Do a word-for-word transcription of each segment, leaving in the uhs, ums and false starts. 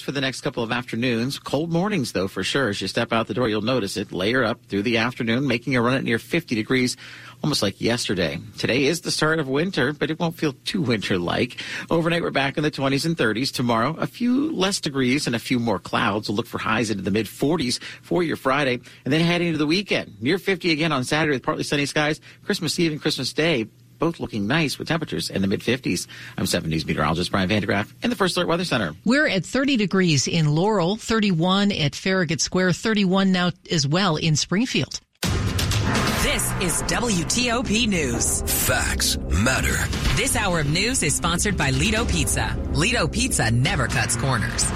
For the next couple of afternoons, cold mornings, though, for sure. As you step out the door, you'll notice it layer up through the afternoon, making a run at near fifty degrees, almost like yesterday. Today is the start of winter, but it won't feel too winter-like. Overnight, we're back in the twenties and thirties. Tomorrow, a few less degrees and a few more clouds. We'll look for highs into the mid forties for your Friday, and then heading into the weekend. Near fifty again on Saturday with partly sunny skies. Christmas Eve and Christmas Day, both looking nice with temperatures in the mid fifties. I'm seven News meteorologist Brian Vandegraaff in the First Alert Weather Center. We're at thirty degrees in Laurel, thirty-one at Farragut Square, thirty-one now as well in Springfield. This is W T O P News. Facts matter. This hour of news is sponsored by Lido Pizza. Lido Pizza never cuts corners.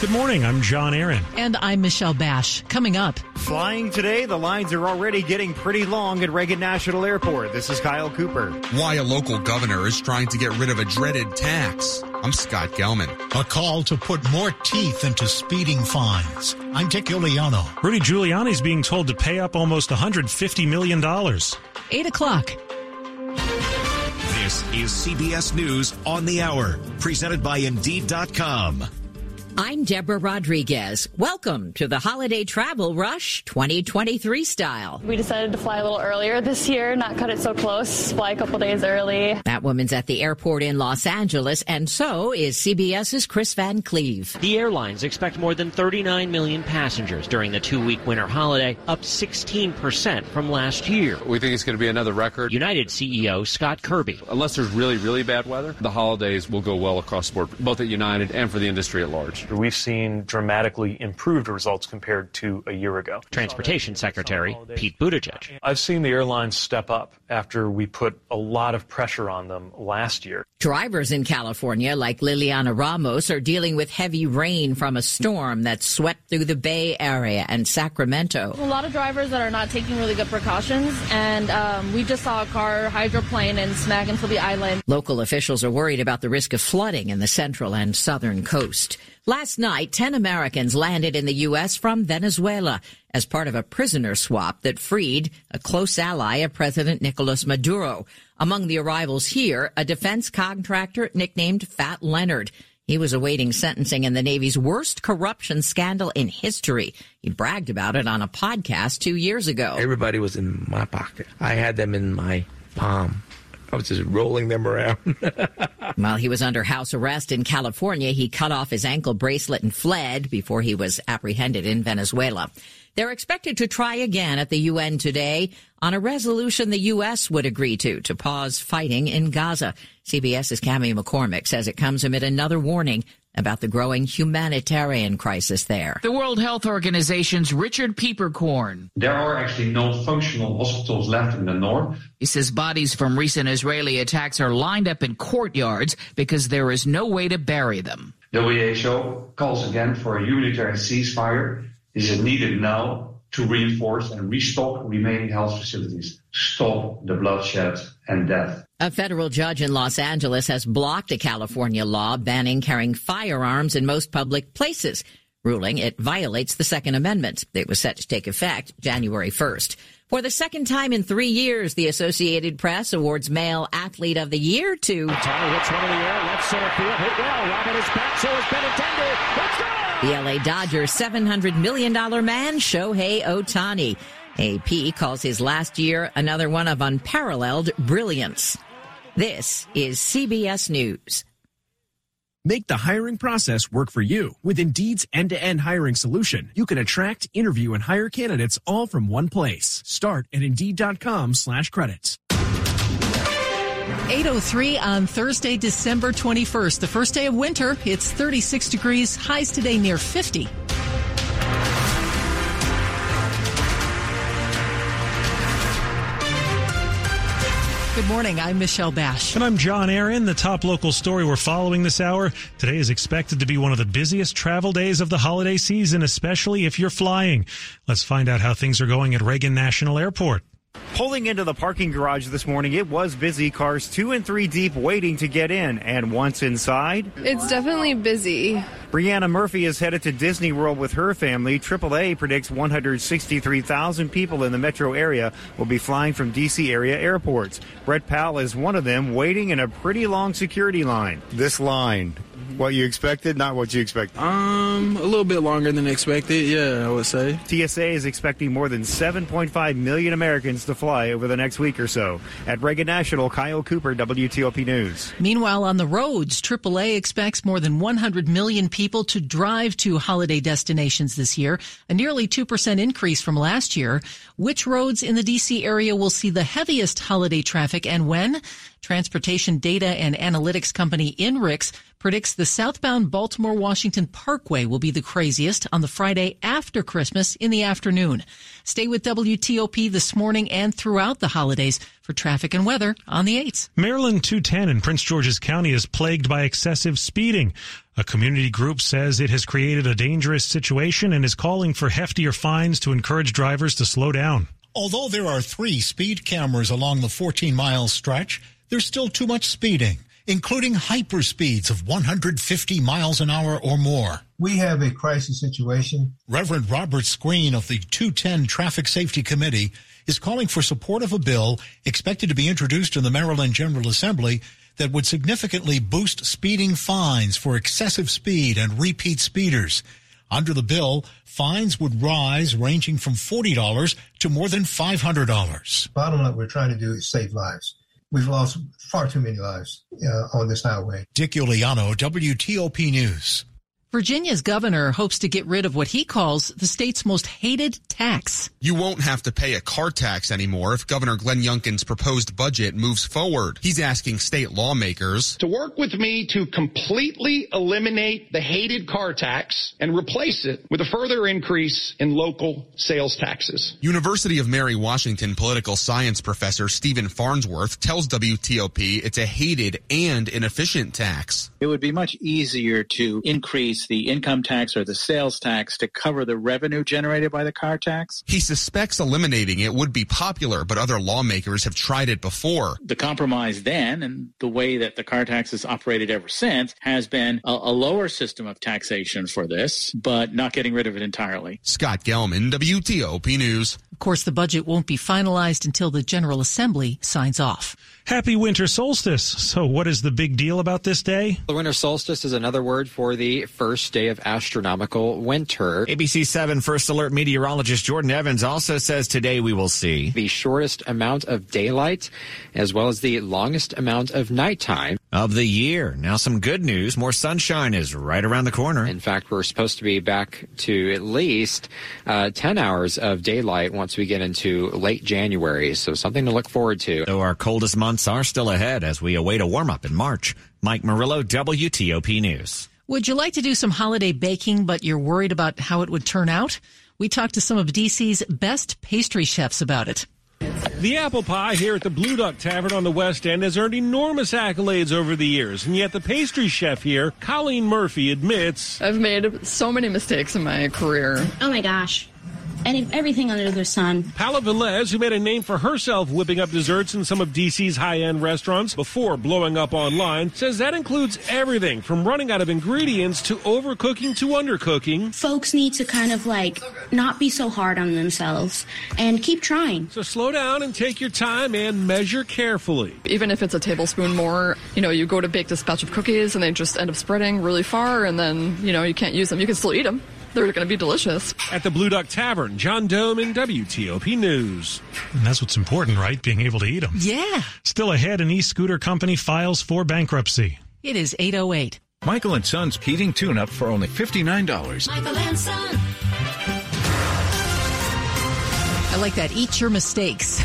Good morning. I'm John Aaron. And I'm Michelle Bash. Coming up. Flying today, the lines are already getting pretty long at Reagan National Airport. This is Kyle Cooper. Why a local governor is trying to get rid of a dreaded tax. I'm Scott Gelman. A call to put more teeth into speeding fines. I'm Dick Iuliano. Rudy Giuliani's being told to pay up almost one hundred fifty million dollars. Eight o'clock. This is C B S News on the Hour, presented by Indeed dot com. I'm Deborah Rodriguez. Welcome to the Holiday Travel Rush twenty twenty-three style. We decided to fly a little earlier this year, not cut it so close, fly a couple days early. That woman's at the airport in Los Angeles, and so is CBS's Chris Van Cleve. The airlines expect more than thirty-nine million passengers during the two-week winter holiday, up sixteen percent from last year. We think it's going to be another record. United C E O Scott Kirby. Unless there's really, really bad weather, the holidays will go well across the board, both at United and for the industry at large. We've seen dramatically improved results compared to a year ago. Transportation Secretary Pete Buttigieg. I've seen the airlines step up after we put a lot of pressure on them last year. Drivers in California, like Liliana Ramos, are dealing with heavy rain from a storm that swept through the Bay Area and Sacramento. There's a lot of drivers that are not taking really good precautions, and um, we just saw a car hydroplane and smack into the island. Local officials are worried about the risk of flooding in the central and southern coast. Last night, ten Americans landed in the U S from Venezuela as part of a prisoner swap that freed a close ally of President Nicolas Maduro. Among the arrivals here, a defense contractor nicknamed Fat Leonard. He was awaiting sentencing in the Navy's worst corruption scandal in history. He bragged about it on a podcast two years ago. Everybody was in my pocket. I had them in my palm. I was just rolling them around. While he was under house arrest in California, he cut off his ankle bracelet and fled before he was apprehended in Venezuela. They're expected to try again at the U N today on a resolution the U S would agree to, to pause fighting in Gaza. CBS's Cammie McCormick says it comes amid another warning about the growing humanitarian crisis there. The World Health Organization's Richard Pieperkorn. There are actually no functional hospitals left in the north. He says bodies from recent Israeli attacks are lined up in courtyards because there is no way to bury them. The W H O calls again for a humanitarian ceasefire. This is needed now to reinforce and restock remaining health facilities, to stop the bloodshed and death. A federal judge in Los Angeles has blocked a California law banning carrying firearms in most public places, ruling it violates the Second Amendment. It was set to take effect January first. For the second time in three years, the Associated Press awards Male Athlete of the Year to... Ohtani hits one in the air, left center field, hit well. Robin is back, so is Benintendi. Let's go! The L A Dodgers seven hundred million dollars man, Shohei Ohtani. A P calls his last year another one of unparalleled brilliance. This is C B S News. Make the hiring process work for you. With Indeed's end-to-end hiring solution, you can attract, interview, and hire candidates all from one place. Start at Indeed.com slash credits. eight oh three on Thursday, December twenty-first, the first day of winter. It's thirty-six degrees, highs today near fifty. Good morning. I'm Michelle Bash. And I'm John Aaron. The top local story we're following this hour. Today is expected to be one of the busiest travel days of the holiday season, especially if you're flying. Let's find out how things are going at Reagan National Airport. Pulling into the parking garage this morning, it was busy. Cars two and three deep waiting to get in. And once inside, it's definitely busy. Brianna Murphy is headed to Disney World with her family. triple A predicts one hundred sixty-three thousand people in the metro area will be flying from D C area airports. Brett Powell is one of them, waiting in a pretty long security line. This line, what you expected, not what you expected? Um, a little bit longer than expected, yeah, I would say. T S A is expecting more than seven point five million Americans to fly over the next week or so. At Reagan National, Kyle Cooper, W T O P News. Meanwhile, on the roads, triple A expects more than one hundred million people people to drive to holiday destinations this year, a nearly two percent increase from last year. Which roads in the D C area will see the heaviest holiday traffic and when? Transportation data and analytics company Inrix predicts the southbound Baltimore-Washington Parkway will be the craziest on the Friday after Christmas in the afternoon. Stay with W T O P this morning and throughout the holidays for traffic and weather on the eights. Maryland two ten in Prince George's County is plagued by excessive speeding. A community group says it has created a dangerous situation and is calling for heftier fines to encourage drivers to slow down. Although there are three speed cameras along the fourteen mile stretch, there's still too much speeding, including hyperspeeds of one hundred fifty miles an hour or more. We have a crisis situation. Reverend Robert Screen of the two ten Traffic Safety Committee is calling for support of a bill expected to be introduced in the Maryland General Assembly that would significantly boost speeding fines for excessive speed and repeat speeders. Under the bill, fines would rise ranging from forty dollars to more than five hundred dollars. Bottom line, we're trying to do is save lives. We've lost far too many lives uh, on this highway. Dick Iuliano, W T O P News. Virginia's governor hopes to get rid of what he calls the state's most hated tax. You won't have to pay a car tax anymore if Governor Glenn Youngkin's proposed budget moves forward. He's asking state lawmakers to work with me to completely eliminate the hated car tax and replace it with a further increase in local sales taxes. University of Mary Washington political science professor Stephen Farnsworth tells W T O P it's a hated and inefficient tax. It would be much easier to increase the income tax or the sales tax to cover the revenue generated by the car tax. He suspects eliminating it would be popular, but other lawmakers have tried it before. The compromise then, and the way that the car tax has operated ever since, has been a, a lower system of taxation for this, but not getting rid of it entirely. Scott Gelman, W T O P News. Of course, the budget won't be finalized until the General Assembly signs off. Happy winter solstice. So what is the big deal about this day? The winter solstice is another word for the first day of astronomical winter. A B C seven First Alert meteorologist Jordan Evans also says today we will see the shortest amount of daylight as well as the longest amount of nighttime of the year. Now some good news. More sunshine is right around the corner. In fact, we're supposed to be back to at least uh, ten hours of daylight once we get into late January. So something to look forward to. Though our coldest months are still ahead as we await a warm-up in March. Mike Murillo, W T O P News. Would you like to do some holiday baking, but you're worried about how it would turn out? We talked to some of D C's best pastry chefs about it. The apple pie here at the Blue Duck Tavern on the West End has earned enormous accolades over the years, and yet the pastry chef here, Colleen Murphy, admits... I've made so many mistakes in my career. Oh my gosh. And everything under the sun. Paula Velez, who made a name for herself whipping up desserts in some of D C's high-end restaurants before blowing up online, says that includes everything from running out of ingredients to overcooking to undercooking. Folks need to kind of like not be so hard on themselves and keep trying. So slow down and take your time and measure carefully. Even if it's a tablespoon more, you know, you go to bake this batch of cookies and they just end up spreading really far and then, you know, you can't use them. You can still eat them. they're going to be delicious. At the Blue Duck Tavern, John Dome in W T O P News. And that's what's important, right? Being able to eat them. Yeah. Still ahead, an e-scooter company files for bankruptcy. It is eight oh eight. Michael and Son's heating tune-up for only fifty-nine dollars. Michael and Son. I like that. Eat your mistakes.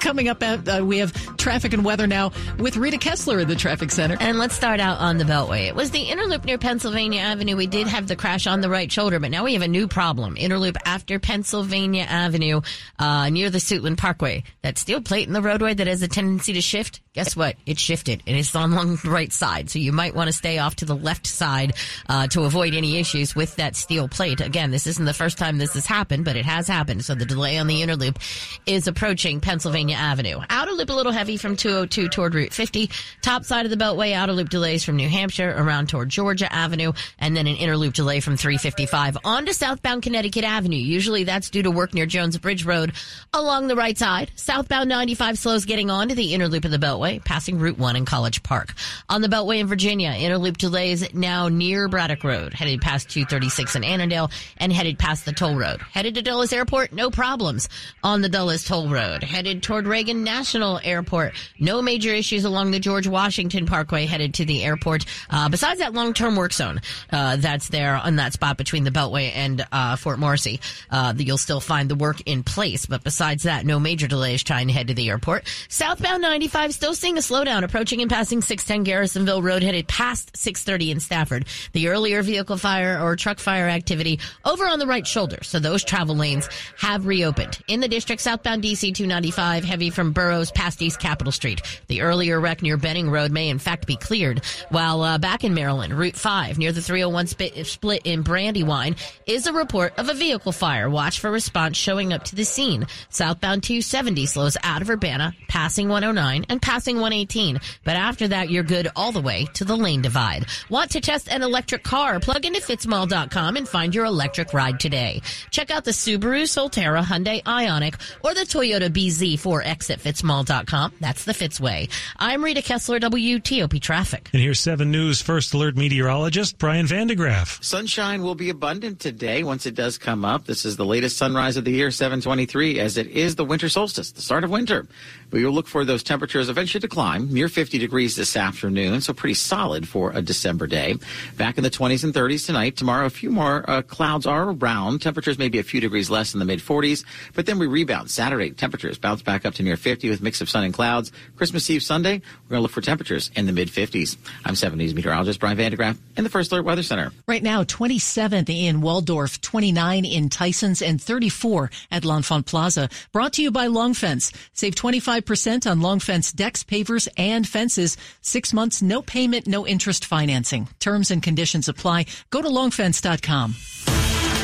Coming up, at, uh, we have traffic and weather now with Rita Kessler in the traffic center. And let's start out on the Beltway. It was the Interloop near Pennsylvania Avenue. We did have the crash on the right shoulder, but now we have a new problem. Interloop after Pennsylvania Avenue uh, near the Suitland Parkway. That steel plate in the roadway that has a tendency to shift, guess what? It shifted, and it's on along the right side. So you might want to stay off to the left side uh, to avoid any issues with that steel plate. Again, this isn't the first time this has happened, but it has happened. So the delay on the Inner Loop is approaching Pennsylvania Avenue. Outer Loop a little heavy from two oh two toward Route fifty. Top side of the Beltway, Outer Loop delays from New Hampshire around toward Georgia Avenue, and then an Inner Loop delay from three fifty-five on to southbound Connecticut Avenue. Usually that's due to work near Jones Bridge Road along the right side. Southbound ninety-five slows getting on to the Inner Loop of the Beltway, passing Route one in College Park. On the Beltway in Virginia, Inner Loop delays now near Braddock Road, headed past two thirty-six in Annandale, and headed past the toll road. Headed to Dulles Airport, no problems. On the Dulles Toll Road, headed toward Reagan National Airport. No major issues along the George Washington Parkway headed to the airport. Uh, besides that long-term work zone uh, that's there on that spot between the Beltway and uh, Fort Morrissey, uh, you'll still find the work in place. But besides that, no major delays trying to head to the airport. Southbound ninety-five still seeing a slowdown approaching and passing six ten Garrisonville Road headed past six thirty in Stafford. The earlier vehicle fire or truck fire activity over on the right shoulder. So those travel lanes have reopened. In the district, southbound D C two ninety-five, heavy from Burroughs past East Capitol Street. The earlier wreck near Benning Road may, in fact, be cleared. While uh, back in Maryland, Route five, near the three oh one sp- split in Brandywine, is a report of a vehicle fire. Watch for response showing up to the scene. Southbound two seventy slows out of Urbana, passing one oh nine and passing one eighteen. But after that, you're good all the way to the lane divide. Want to test an electric car? Plug into fits mall dot com and find your electric ride today. Check out the Subaru, Solterra, Hyundai, Ioniq, or the Toyota B Z four X at fits mall dot com. That's the Fitz way. I'm Rita Kessler, W T O P Traffic. And here's seven News First Alert meteorologist Brian Vandegraaff. Sunshine will be abundant today once it does come up. This is the latest sunrise of the year, seven twenty-three, as it is the winter solstice, the start of winter. But you'll look for those temperatures eventually to climb near fifty degrees this afternoon, so pretty solid for a December day. Back in the twenties and thirties tonight. Tomorrow, a few more uh, clouds are around. Temperatures may be a few degrees less in the mid forties, but then we rebound. Saturday, temperatures bounce back up to near fifty with a mix of sun and clouds. Christmas Eve Sunday, we're going to look for temperatures in the mid fifties. I'm seven News meteorologist Brian Vandegraaff in the First Alert Weather Center. Right now, twenty-seven in Waldorf, twenty-nine in Tysons, and thirty-four at L'Enfant Plaza. Brought to you by Long Fence. Save twenty-five percent on Long Fence decks, pavers, and fences. Six months, no payment, no interest financing. Terms and conditions apply. Go to long fence dot com.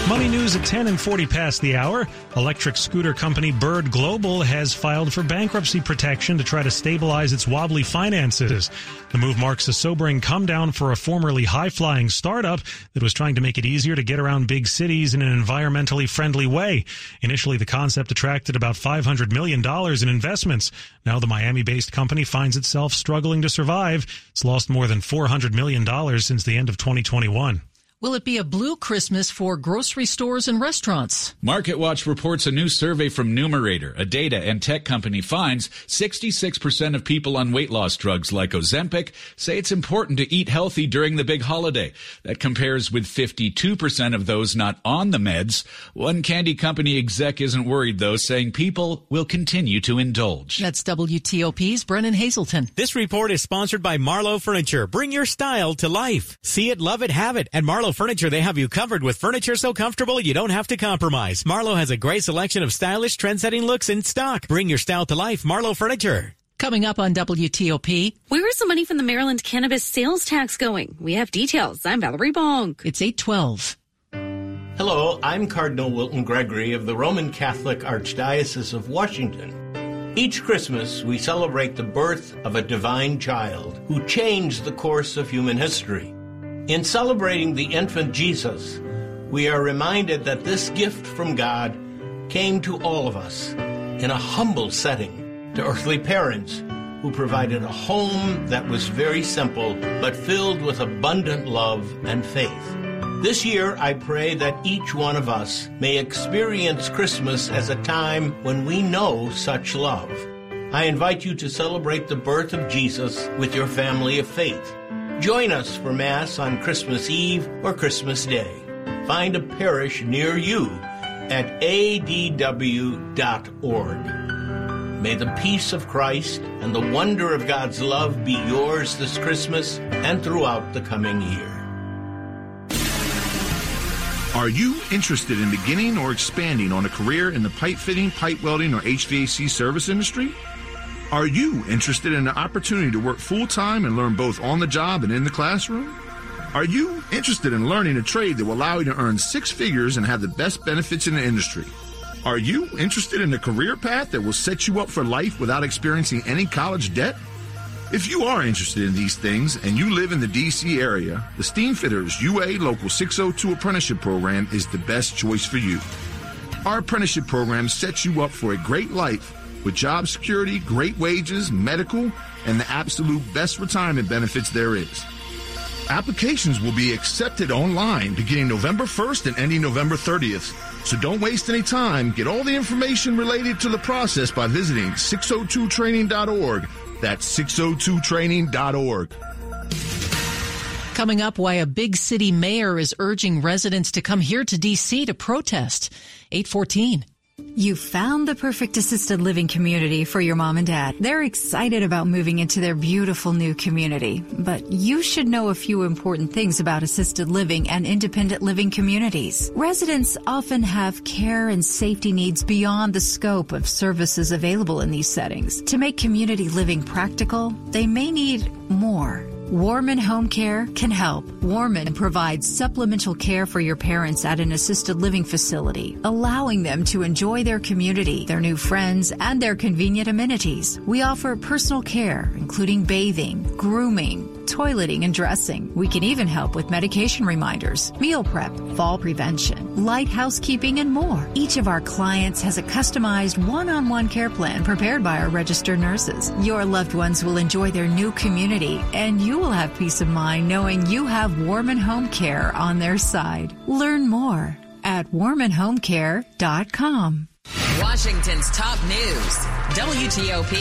Money news at ten and forty past the hour. Electric scooter company Bird Global has filed for bankruptcy protection to try to stabilize its wobbly finances. The move marks a sobering come down for a formerly high-flying startup that was trying to make it easier to get around big cities in an environmentally friendly way. Initially, the concept attracted about five hundred million dollars in investments. Now the Miami-based company finds itself struggling to survive. It's lost more than four hundred million dollars since the end of twenty twenty-one. Will it be a blue Christmas for grocery stores and restaurants? MarketWatch reports a new survey from Numerator, a data and tech company, finds sixty-six percent of people on weight loss drugs like Ozempic say it's important to eat healthy during the big holiday. That compares with fifty-two percent of those not on the meds. One candy company exec isn't worried, though, saying people will continue to indulge. That's W T O P's Brennan Hazelton. This report is sponsored by Marlowe Furniture. Bring your style to life. See it, love it, have it at Marlowe Furniture. They have you covered with furniture so comfortable you don't have to compromise. Marlowe has a great selection of stylish, trend-setting looks in stock. Bring your style to life. Marlowe Furniture. Coming up on W T O P. Where is the money from the Maryland cannabis sales tax going? We have details. I'm Valerie Bonk. It's eight twelve. Hello, I'm Cardinal Wilton Gregory of the Roman Catholic Archdiocese of Washington. Each Christmas, we celebrate the birth of a divine child who changed the course of human history. In celebrating the infant Jesus, we are reminded that this gift from God came to all of us in a humble setting to earthly parents who provided a home that was very simple but filled with abundant love and faith. This year, I pray that each one of us may experience Christmas as a time when we know such love. I invite you to celebrate the birth of Jesus with your family of faith. Join us for Mass on Christmas Eve or Christmas Day. Find a parish near you at A D W dot org. May the peace of Christ and the wonder of God's love be yours this Christmas and throughout the coming year. Are you interested in beginning or expanding on a career in the pipe fitting, pipe welding, or H V A C service industry? Are you interested in an opportunity to work full-time and learn both on the job and in the classroom? Are you interested in learning a trade that will allow you to earn six figures and have the best benefits in the industry? Are you interested in a career path that will set you up for life without experiencing any college debt? If you are interested in these things and you live in the D C area, the Steamfitters U A Local six oh two Apprenticeship Program is the best choice for you. Our apprenticeship program sets you up for a great life with job security, great wages, medical, and the absolute best retirement benefits there is. Applications will be accepted online beginning November first and ending November thirtieth. So don't waste any time. Get all the information related to the process by visiting six oh two training dot org. That's six oh two training dot org. Coming up, why a big city mayor is urging residents to come here to D C to protest. eight fourteen. You found the perfect assisted living community for your mom and dad. They're excited about moving into their beautiful new community. But you should know a few important things about assisted living and independent living communities. Residents often have care and safety needs beyond the scope of services available in these settings. To make community living practical, they may need more. Warman Home Care can help. Warman provides supplemental care for your parents at an assisted living facility, allowing them to enjoy their community, their new friends, and their convenient amenities. We offer personal care, including bathing, grooming, toileting, and dressing. We can even help with medication reminders, meal prep, fall prevention, light housekeeping, and more. Each of our clients has a customized one-on-one care plan prepared by our registered nurses. Your loved ones will enjoy their new community, and you will have peace of mind knowing you have Warman Home Care on their side. Learn more at warman home care dot com. Washington's top news, W T O P.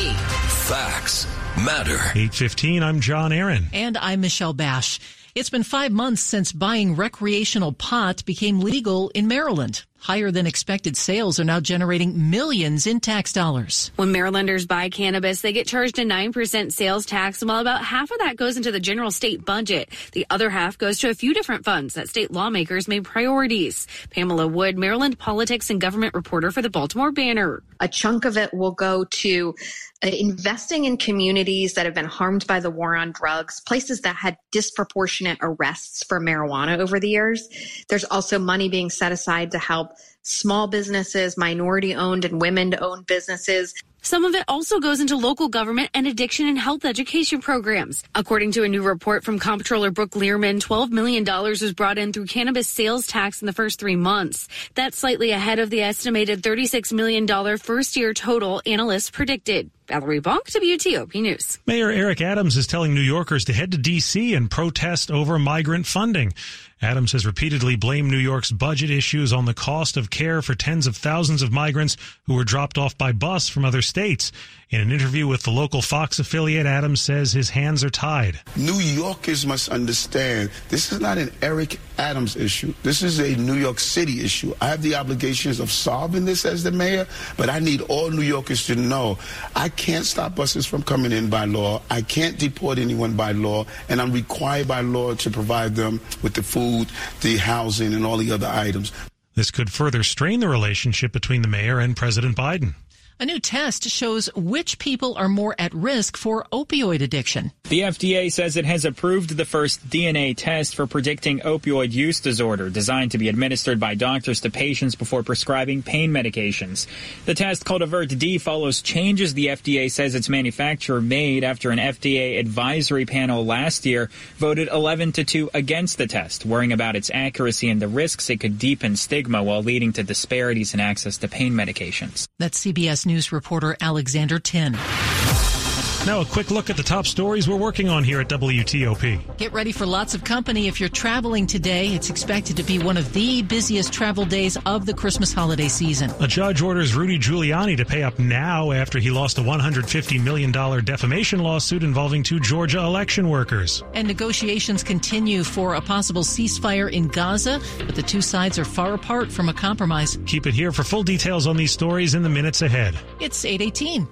Facts matter. eight fifteen, I'm John Aaron. And I'm Michelle Bash. It's been five months since buying recreational pot became legal in Maryland. Higher than expected sales are now generating millions in tax dollars. When Marylanders buy cannabis, they get charged a nine percent sales tax, and while about half of that goes into the general state budget, the other half goes to a few different funds that state lawmakers made priorities. Pamela Wood, Maryland politics and government reporter for the Baltimore Banner. A chunk of it will go to investing in communities that have been harmed by the war on drugs, places that had disproportionate arrests for marijuana over the years. There's also money being set aside to help small businesses, minority-owned and women-owned businesses. Some of it also goes into local government and addiction and health education programs. According to a new report from Comptroller Brooke Learman, twelve million dollars was brought in through cannabis sales tax in the first three months. That's slightly ahead of the estimated thirty-six million dollars first-year total analysts predicted. Valerie Bonk, W T O P News. Mayor Eric Adams is telling New Yorkers to head to D C and protest over migrant funding. Adams has repeatedly blamed New York's budget issues on the cost of care for tens of thousands of migrants who were dropped off by bus from other states. In an interview with the local Fox affiliate, Adams says his hands are tied. New Yorkers must understand this is not an Eric Adams issue. This is a New York City issue. I have the obligations of solving this as the mayor, but I need all New Yorkers to know I can't stop buses from coming in by law. I can't deport anyone by law, and I'm required by law to provide them with the food, the housing, and all the other items. This could further strain the relationship between the mayor and President Biden. A new test shows which people are more at risk for opioid addiction. The F D A says it has approved the first D N A test for predicting opioid use disorder, designed to be administered by doctors to patients before prescribing pain medications. The test, called AVERT-D, follows changes the F D A says its manufacturer made after an F D A advisory panel last year voted eleven to two against the test, worrying about its accuracy and the risks it could deepen stigma while leading to disparities in access to pain medications. That's C B S News reporter Alexander Tin. Now a quick look at the top stories we're working on here at W T O P. Get ready for lots of company if you're traveling today. It's expected to be one of the busiest travel days of the Christmas holiday season. A judge orders Rudy Giuliani to pay up now after he lost a one hundred fifty million dollars defamation lawsuit involving two Georgia election workers. And negotiations continue for a possible ceasefire in Gaza, but the two sides are far apart from a compromise. Keep it here for full details on these stories in the minutes ahead. It's eight eighteen.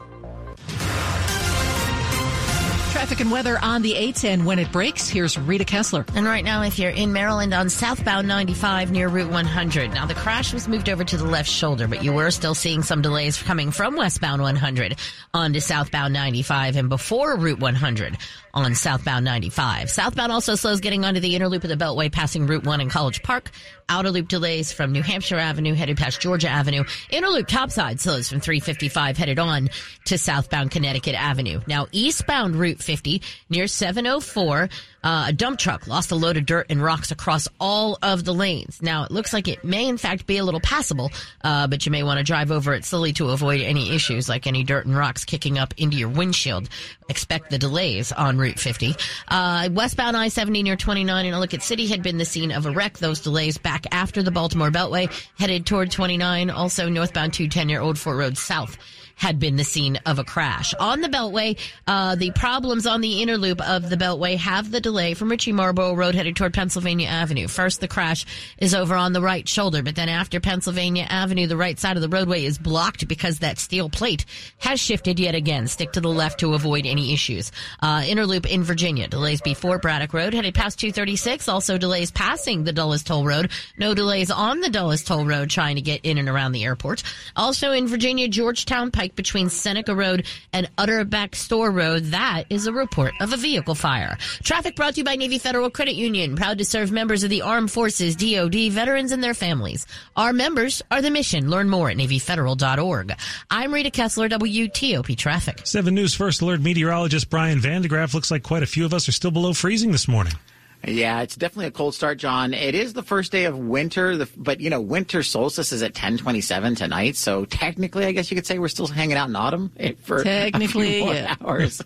Traffic and weather on the eight ten when it breaks. Here's Rita Kessler. And right now, if you're in Maryland on southbound ninety-five near Route one hundred. Now, the crash was moved over to the left shoulder, but you were still seeing some delays coming from westbound one hundred onto southbound ninety-five and before Route one hundred on southbound ninety-five. Southbound also slows getting onto the inner loop of the Beltway, passing Route one and College Park. Outer loop delays from New Hampshire Avenue headed past Georgia Avenue. Inner loop topside slows from three fifty-five headed on to southbound Connecticut Avenue. Now, eastbound Route fifty near seven oh four, uh, a dump truck lost a load of dirt and rocks across all of the lanes. Now, it looks like it may, in fact, be a little passable, uh, but you may want to drive over it slowly to avoid any issues like any dirt and rocks kicking up into your windshield. Expect the delays on Route fifty. Uh, westbound I seventy near twenty-nine in Ellicott City had been the scene of a wreck. Those delays back after the Baltimore Beltway headed toward twenty-nine. Also, northbound two ten near Old Fort Road South had been the scene of a crash. On the Beltway, uh, the problems on the inner loop of the Beltway have the delay from Ritchie Marlboro Road headed toward Pennsylvania Avenue. First, the crash is over on the right shoulder, but then after Pennsylvania Avenue, the right side of the roadway is blocked because that steel plate has shifted yet again. Stick to the left to avoid any issues. Uh, inner loop in Virginia, delays before Braddock Road headed past two thirty-six, also delays passing the Dulles Toll Road. No delays on the Dulles Toll Road trying to get in and around the airport. Also in Virginia, Georgetown Pike between Seneca Road and Utterback Store Road. That is a report of a vehicle fire. Traffic brought to you by Navy Federal Credit Union, proud to serve members of the Armed Forces, D O D, veterans, and their families. Our members are the mission. Learn more at navy federal dot org. I'm Rita Kessler, W T O P Traffic. seven News First Alert meteorologist Brian Vandegraaff. Looks like quite a few of us are still below freezing this morning. Yeah, it's definitely a cold start, John. It is the first day of winter, the, but, you know, winter solstice is at ten twenty-seven tonight. So technically, I guess you could say we're still hanging out in autumn for technically, a few more yeah. hours.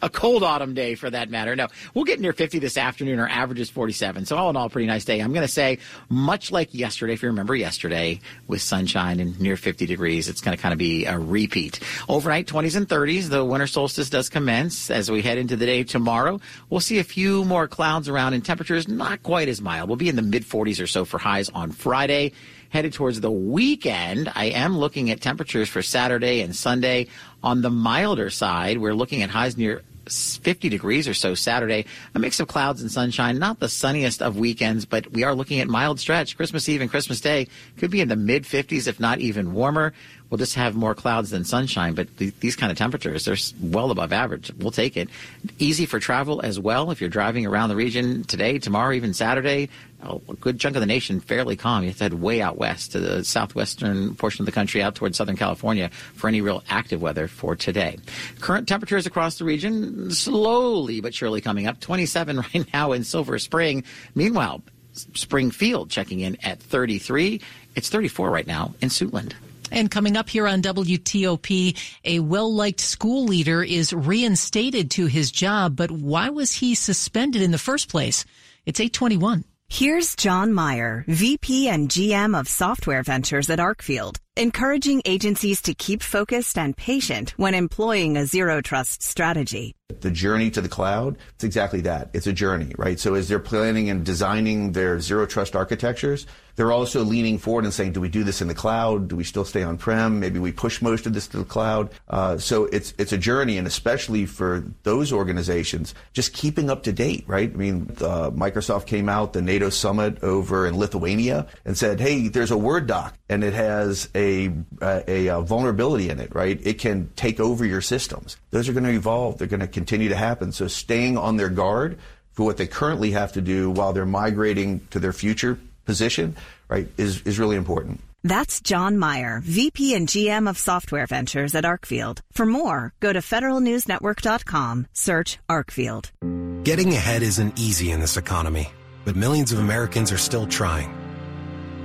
A cold autumn day, for that matter. No, we'll get near fifty this afternoon. Our average is forty-seven. So all in all, pretty nice day. I'm going to say, much like yesterday, if you remember yesterday, with sunshine and near fifty degrees, it's going to kind of be a repeat. Overnight, twenties and thirties, the winter solstice does commence. As we head into the day tomorrow, we'll see a few more clouds around. And temperatures not quite as mild. We'll be in the mid forties or so for highs on Friday. Headed towards the weekend, I am looking at temperatures for Saturday and Sunday. On the milder side, we're looking at highs near fifty degrees or so Saturday. A mix of clouds and sunshine. Not the sunniest of weekends, but we are looking at mild stretch. Christmas Eve and Christmas Day could be in the mid fifties, if not even warmer. We'll just have more clouds than sunshine, but th- these kind of temperatures, they're well above average. We'll take it. Easy for travel as well. If you're driving around the region today, tomorrow, even Saturday, a good chunk of the nation fairly calm. You have to head way out west to the southwestern portion of the country, out towards Southern California, for any real active weather for today. Current temperatures across the region slowly but surely coming up. twenty-seven right now in Silver Spring. Meanwhile, Springfield checking in at thirty-three. It's thirty-four right now in Suitland. And coming up here on W T O P, a well-liked school leader is reinstated to his job, but why was he suspended in the first place? It's eight twenty-one. Here's John Meyer, V P and G M of Software Ventures at Arcfield, encouraging agencies to keep focused and patient when employing a zero-trust strategy. The journey to the cloud, it's exactly that. It's a journey, right? So as they're planning and designing their zero-trust architectures, they're also leaning forward and saying, do we do this in the cloud? Do we still stay on-prem? Maybe we push most of this to the cloud. Uh, so it's it's a journey, and especially for those organizations, just keeping up to date, right? I mean, uh, Microsoft came out, the NATO summit over in Lithuania, and said, hey, there's a Word doc, and it has a A, a, a vulnerability in it, right? It can take over your systems. Those are going to evolve. They're going to continue to happen. So staying on their guard for what they currently have to do while they're migrating to their future position, right, is, is really important. That's John Meyer, V P and G M of Software Ventures at Arcfield. For more, go to federal news network dot com, search Arcfield. Getting ahead isn't easy in this economy, but millions of Americans are still trying.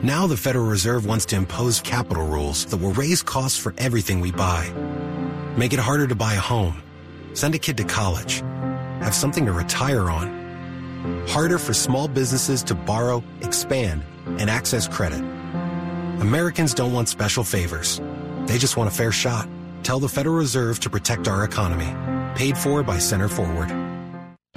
Now the Federal Reserve wants to impose capital rules that will raise costs for everything we buy. Make it harder to buy a home, send a kid to college, have something to retire on. Harder for small businesses to borrow, expand, and access credit. Americans don't want special favors. They just want a fair shot. Tell the Federal Reserve to protect our economy. Paid for by Center Forward.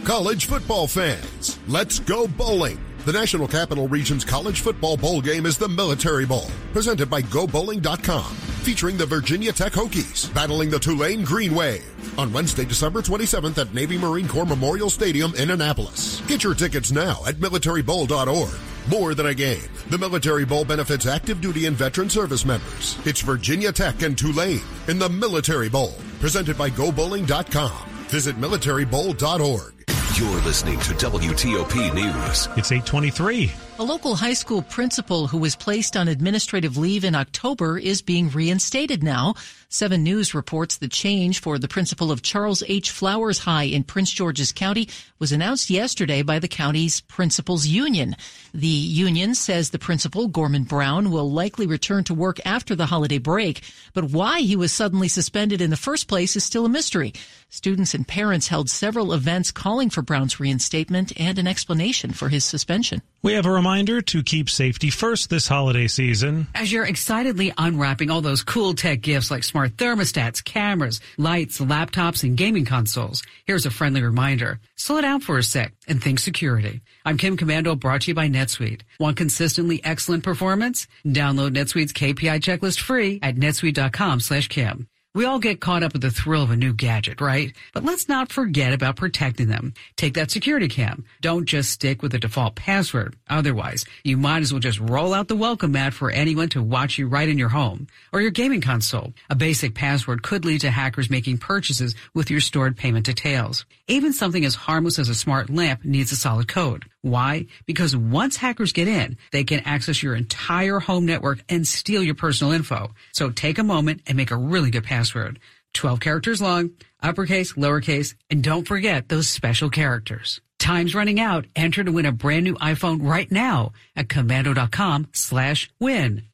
College football fans, let's go bowling. The National Capital Region's College Football Bowl game is the Military Bowl, presented by go bowling dot com, featuring the Virginia Tech Hokies battling the Tulane Green Wave on Wednesday, December twenty-seventh at Navy Marine Corps Memorial Stadium in Annapolis. Get your tickets now at military bowl dot org. More than a game, the Military Bowl benefits active duty and veteran service members. It's Virginia Tech and Tulane in the Military Bowl, presented by go bowling dot com. Visit military bowl dot org. You're listening to W T O P News. It's eight twenty-three. A local high school principal who was placed on administrative leave in October is being reinstated now. Seven News reports the change for the principal of Charles H. Flowers High in Prince George's County was announced yesterday by the county's principals union. The union says the principal, Gorman Brown, will likely return to work after the holiday break, but why he was suddenly suspended in the first place is still a mystery. Students and parents held several events calling for Brown's reinstatement and an explanation for his suspension. We have a reminder to keep safety first this holiday season. As you're excitedly unwrapping all those cool tech gifts like smart thermostats, cameras, lights, laptops, and gaming consoles, here's a friendly reminder. Slow down for a sec and think security. I'm Kim Commando, brought to you by NetSuite. Want consistently excellent performance? Download NetSuite's K P I checklist free at netsuite dot com slash Kim. We all get caught up with the thrill of a new gadget, right? But let's not forget about protecting them. Take that security cam. Don't just stick with the default password. Otherwise, you might as well just roll out the welcome mat for anyone to watch you right in your home or your gaming console. A basic password could lead to hackers making purchases with your stored payment details. Even something as harmless as a smart lamp needs a solid code. Why? Because once hackers get in, they can access your entire home network and steal your personal info. So take a moment and make a really good password. twelve characters long, uppercase, lowercase, and don't forget those special characters. Time's running out. Enter to win a brand new iPhone right now at commando dot com slash win.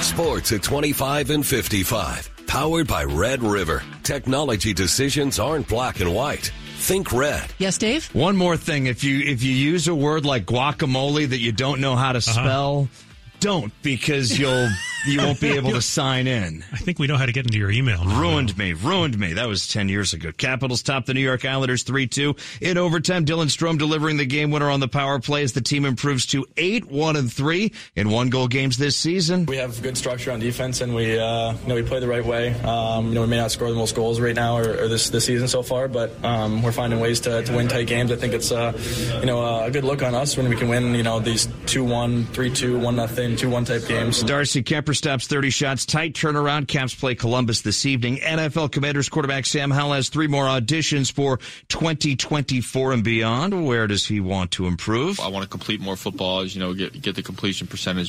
Sports at twenty-five and fifty-five. Powered by Red River. Technology decisions aren't black and white. Think red. Yes, Dave? One more thing. If you if you use a word like guacamole that you don't know how to spell, uh-huh. don't, because you'll you won't be able to sign in. I think we know how to get into your email now. Ruined me. Ruined me. That was ten years ago. Capitals topped the New York Islanders three two. In overtime, Dylan Strome delivering the game winner on the power play as the team improves to eight one and three in one-goal games this season. We have good structure on defense, and we uh, you know we play the right way. Um, you know, we may not score the most goals right now or, or this, this season so far, but um, we're finding ways to, to win tight games. I think it's uh, you know uh, a good look on us when we can win you know these two one, three two, one nothing, two one type games. Darcy Kemper stops thirty shots. Tight turnaround. Caps play Columbus this evening. N F L Commanders quarterback Sam Howell has three more auditions for twenty twenty-four and beyond. Where does he want to improve? I want to complete more footballs, you know, get get the completion percentage